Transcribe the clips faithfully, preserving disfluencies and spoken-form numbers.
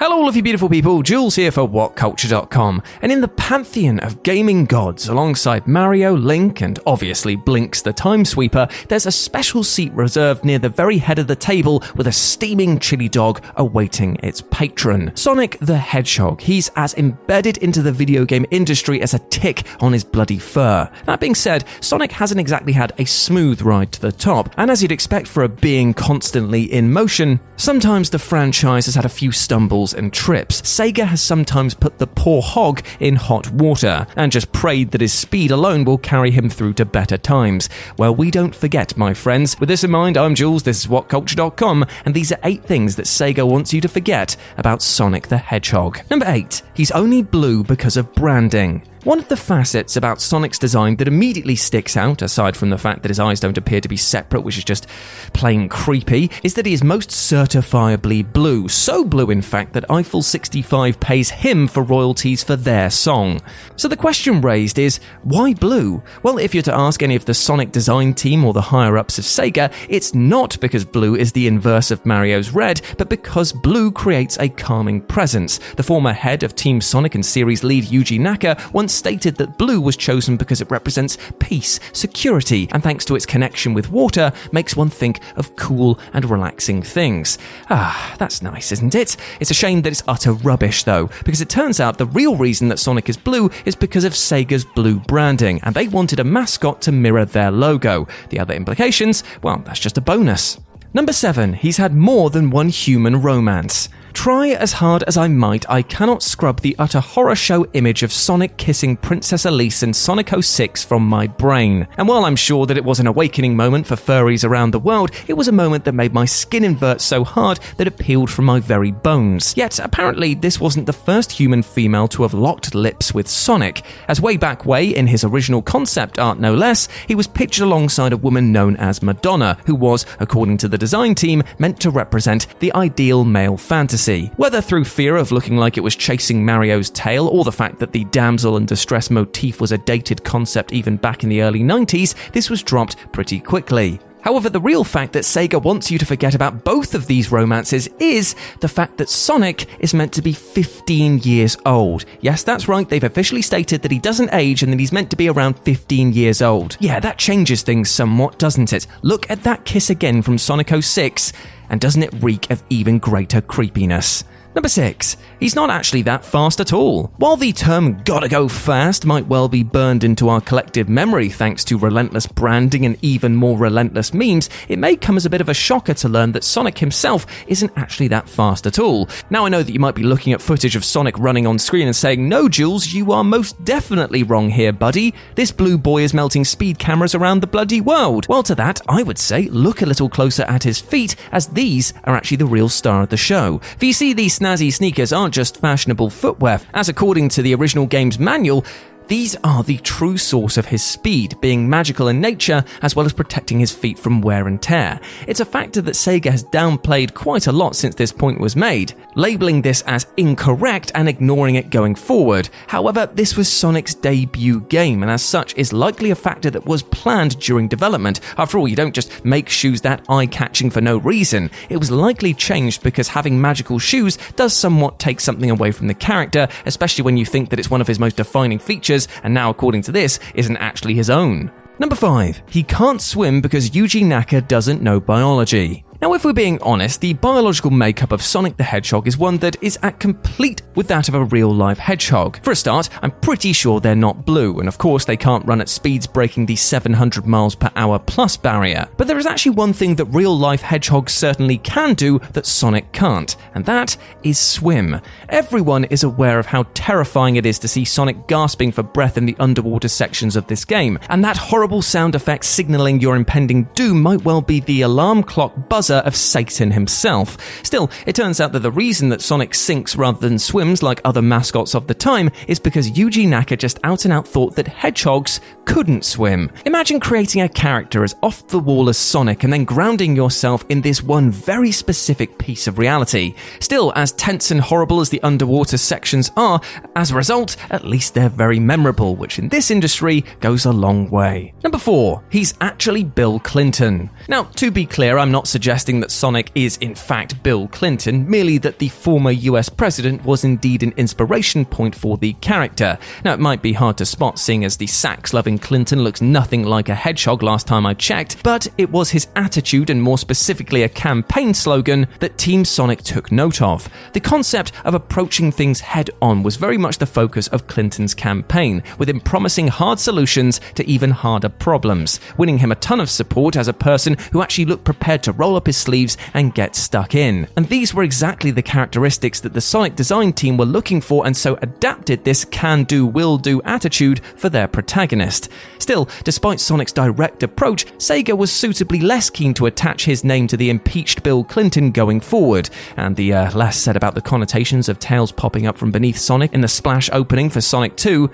Hello all of you beautiful people, Jules here for what culture dot com, and in the pantheon of gaming gods, alongside Mario, Link, and obviously Blinks the Time Sweeper, there's a special seat reserved near the very head of the table with a steaming chili dog awaiting its patron. Sonic the Hedgehog, he's as embedded into the video game industry as a tick on his bloody fur. That being said, Sonic hasn't exactly had a smooth ride to the top, and as you'd expect for a being constantly in motion, sometimes the franchise has had a few stumbles and trips. Sega has sometimes put the poor hog in hot water and just prayed that his speed alone will carry him through to better times. Well, we don't forget, my friends. With this in mind, I'm Jules, this is what culture dot com, and these are eight things that Sega wants you to forget about Sonic the Hedgehog. Number eight. He's only blue because of branding. One of the facets about Sonic's design that immediately sticks out, aside from the fact that his eyes don't appear to be separate, which is just plain creepy, is that he is most certifiably blue. So blue, in fact, that Eiffel sixty-five pays him for royalties for their song. So the question raised is, why blue? Well, if you're to ask any of the Sonic design team or the higher-ups of Sega, it's not because blue is the inverse of Mario's red, but because blue creates a calming presence. The former head of Team Sonic and series lead Yuji Naka once stated that blue was chosen because it represents peace, security, and thanks to its connection with water, makes one think of cool and relaxing things. Ah, that's nice, isn't it? It's a shame that it's utter rubbish, though, because it turns out the real reason that Sonic is blue is because of Sega's blue branding, and they wanted a mascot to mirror their logo. The other implications? Well, that's just a bonus. Number seven. He's had more than one human romance. Try as hard as I might, I cannot scrub the utter horror show image of Sonic kissing Princess Elise in Sonic oh six from my brain. And while I'm sure that it was an awakening moment for furries around the world, it was a moment that made my skin invert so hard that it peeled from my very bones. Yet, apparently, this wasn't the first human female to have locked lips with Sonic, as way back way, in his original concept art no less, he was pictured alongside a woman known as Madonna, who was, according to the design team, meant to represent the ideal male fantasy. Whether through fear of looking like it was chasing Mario's tail or the fact that the damsel in distress motif was a dated concept even back in the early nineties, this was dropped pretty quickly. However, the real fact that Sega wants you to forget about both of these romances is the fact that Sonic is meant to be fifteen years old. Yes, that's right, they've officially stated that he doesn't age and that he's meant to be around fifteen years old. Yeah, that changes things somewhat, doesn't it? Look at that kiss again from Sonic oh six, and doesn't it reek of even greater creepiness? Number six. He's not actually that fast at all. While the term gotta go fast might well be burned into our collective memory thanks to relentless branding and even more relentless memes, it may come as a bit of a shocker to learn that Sonic himself isn't actually that fast at all. Now I know that you might be looking at footage of Sonic running on screen and saying, "No, Jules, you are most definitely wrong here, buddy. This blue boy is melting speed cameras around the bloody world." Well, to that, I would say look a little closer at his feet, as these are actually the real star of the show. If you see these snazzy sneakers aren't just fashionable footwear, as according to the original game's manual, these are the true source of his speed, being magical in nature as well as protecting his feet from wear and tear. It's a factor that Sega has downplayed quite a lot since this point was made, labelling this as incorrect and ignoring it going forward. However, this was Sonic's debut game, and as such is likely a factor that was planned during development. After all, you don't just make shoes that eye-catching for no reason. It was likely changed because having magical shoes does somewhat take something away from the character, especially when you think that it's one of his most defining features, and now, according to this, isn't actually his own. Number five. He can't swim because Yuji Naka doesn't know biology. Now, if we're being honest, the biological makeup of Sonic the Hedgehog is one that is at complete with that of a real-life hedgehog. For a start, I'm pretty sure they're not blue, and of course they can't run at speeds breaking the seven hundred miles per hour plus barrier. But there is actually one thing that real-life hedgehogs certainly can do that Sonic can't, and that is swim. Everyone is aware of how terrifying it is to see Sonic gasping for breath in the underwater sections of this game, and that horrible sound effect signalling your impending doom might well be the alarm clock buzzer of Satan himself. Still, it turns out that the reason that Sonic sinks rather than swims like other mascots of the time is because Yuji Naka just out and out thought that hedgehogs couldn't swim. Imagine creating a character as off the wall as Sonic and then grounding yourself in this one very specific piece of reality. Still, as tense and horrible as the underwater sections are, as a result, at least they're very memorable, which in this industry goes a long way. Number four, he's actually Bill Clinton. Now, to be clear, I'm not suggesting that Sonic is in fact Bill Clinton, merely that the former U S president was indeed an inspiration point for the character. Now, it might be hard to spot seeing as the sax-loving Clinton looks nothing like a hedgehog last time I checked, but it was his attitude and more specifically a campaign slogan that Team Sonic took note of. The concept of approaching things head-on was very much the focus of Clinton's campaign, with him promising hard solutions to even harder problems, winning him a ton of support as a person who actually looked prepared to roll up his sleeves and get stuck in. And these were exactly the characteristics that the Sonic design team were looking for, and so adapted this can-do, will-do attitude for their protagonist. Still, despite Sonic's direct approach, Sega was suitably less keen to attach his name to the impeached Bill Clinton going forward, and the uh, less said about the connotations of tails popping up from beneath Sonic in the splash opening for Sonic two,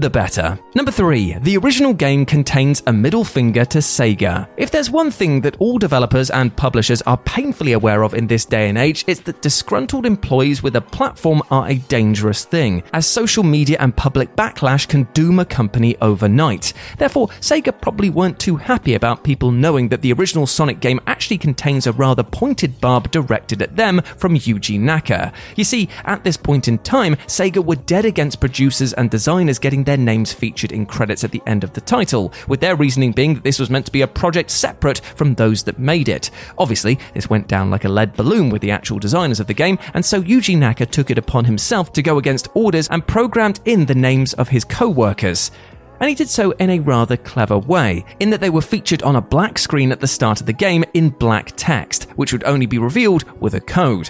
the better. Number three, the original game contains a middle finger to Sega. If there's one thing that all developers and publishers are painfully aware of in this day and age, it's that disgruntled employees with a platform are a dangerous thing, as social media and public backlash can doom a company overnight. Therefore, Sega probably weren't too happy about people knowing that the original Sonic game actually contains a rather pointed barb directed at them from Yuji Naka. You see, at this point in time, Sega were dead against producers and designers getting their names featured in credits at the end of the title, with their reasoning being that this was meant to be a project separate from those that made it. Obviously, this went down like a lead balloon with the actual designers of the game, and so Yuji Naka took it upon himself to go against orders and programmed in the names of his co-workers. And he did so in a rather clever way, in that they were featured on a black screen at the start of the game in black text, which would only be revealed with a code.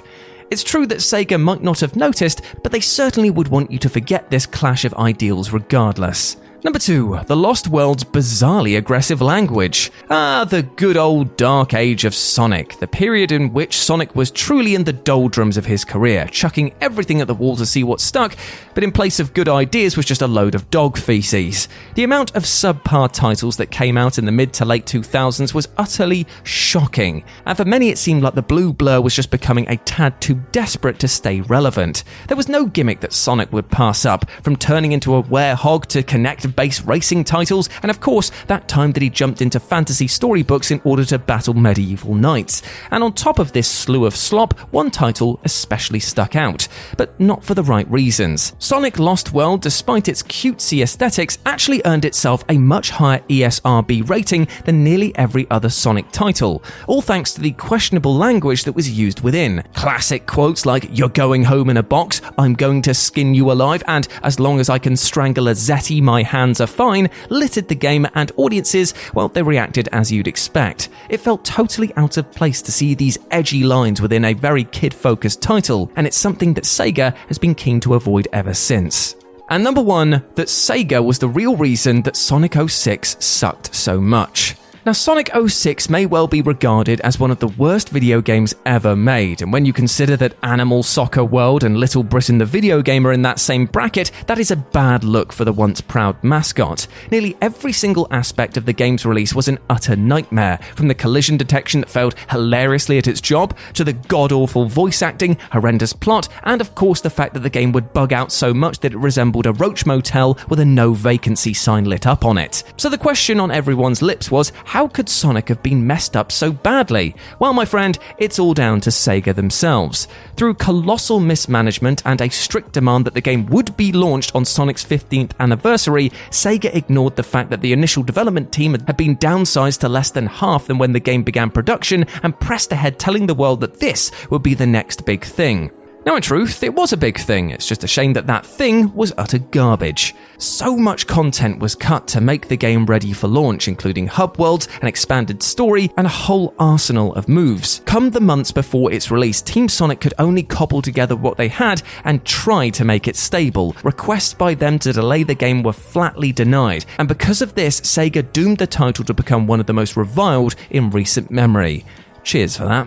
It's true that Sega might not have noticed, but they certainly would want you to forget this clash of ideals regardless. Number two, the Lost World's bizarrely aggressive language. Ah, the good old dark age of Sonic, the period in which Sonic was truly in the doldrums of his career, chucking everything at the wall to see what stuck, but in place of good ideas was just a load of dog feces. The amount of subpar titles that came out in the mid to late two thousands was utterly shocking, and for many it seemed like the blue blur was just becoming a tad too desperate to stay relevant. There was no gimmick that Sonic would pass up, from turning into a werehog to connect base racing titles, and of course that time that he jumped into fantasy storybooks in order to battle medieval knights. And on top of this slew of slop, one title especially stuck out, but not for the right reasons. Sonic Lost World, despite its cutesy aesthetics, actually earned itself a much higher E S R B rating than nearly every other Sonic title, all thanks to the questionable language that was used within. Classic quotes like, "You're going home in a box," "I'm going to skin you alive," and "As long as I can strangle a Zeti, my hand hands are fine," littered the game, and audiences, well, they reacted as you'd expect. It felt totally out of place to see these edgy lines within a very kid-focused title, and it's something that Sega has been keen to avoid ever since. And number one, that Sega was the real reason that Sonic oh six sucked so much. Now, Sonic oh six may well be regarded as one of the worst video games ever made, and when you consider that Animal Soccer World and Little Britain the video game are in that same bracket, that is a bad look for the once proud mascot. Nearly every single aspect of the game's release was an utter nightmare, from the collision detection that failed hilariously at its job, to the god-awful voice acting, horrendous plot, and of course the fact that the game would bug out so much that it resembled a roach motel with a no vacancy sign lit up on it. So the question on everyone's lips was, how How could Sonic have been messed up so badly? Well, my friend, it's all down to Sega themselves. Through colossal mismanagement and a strict demand that the game would be launched on Sonic's fifteenth anniversary, Sega ignored the fact that the initial development team had been downsized to less than half than when the game began production and pressed ahead telling the world that this would be the next big thing. Now, in truth, it was a big thing. It's just a shame that that thing was utter garbage. So much content was cut to make the game ready for launch, including hub worlds, an expanded story, and a whole arsenal of moves. Come the months before its release, Team Sonic could only cobble together what they had and try to make it stable. Requests by them to delay the game were flatly denied, and because of this, Sega doomed the title to become one of the most reviled in recent memory. Cheers for that.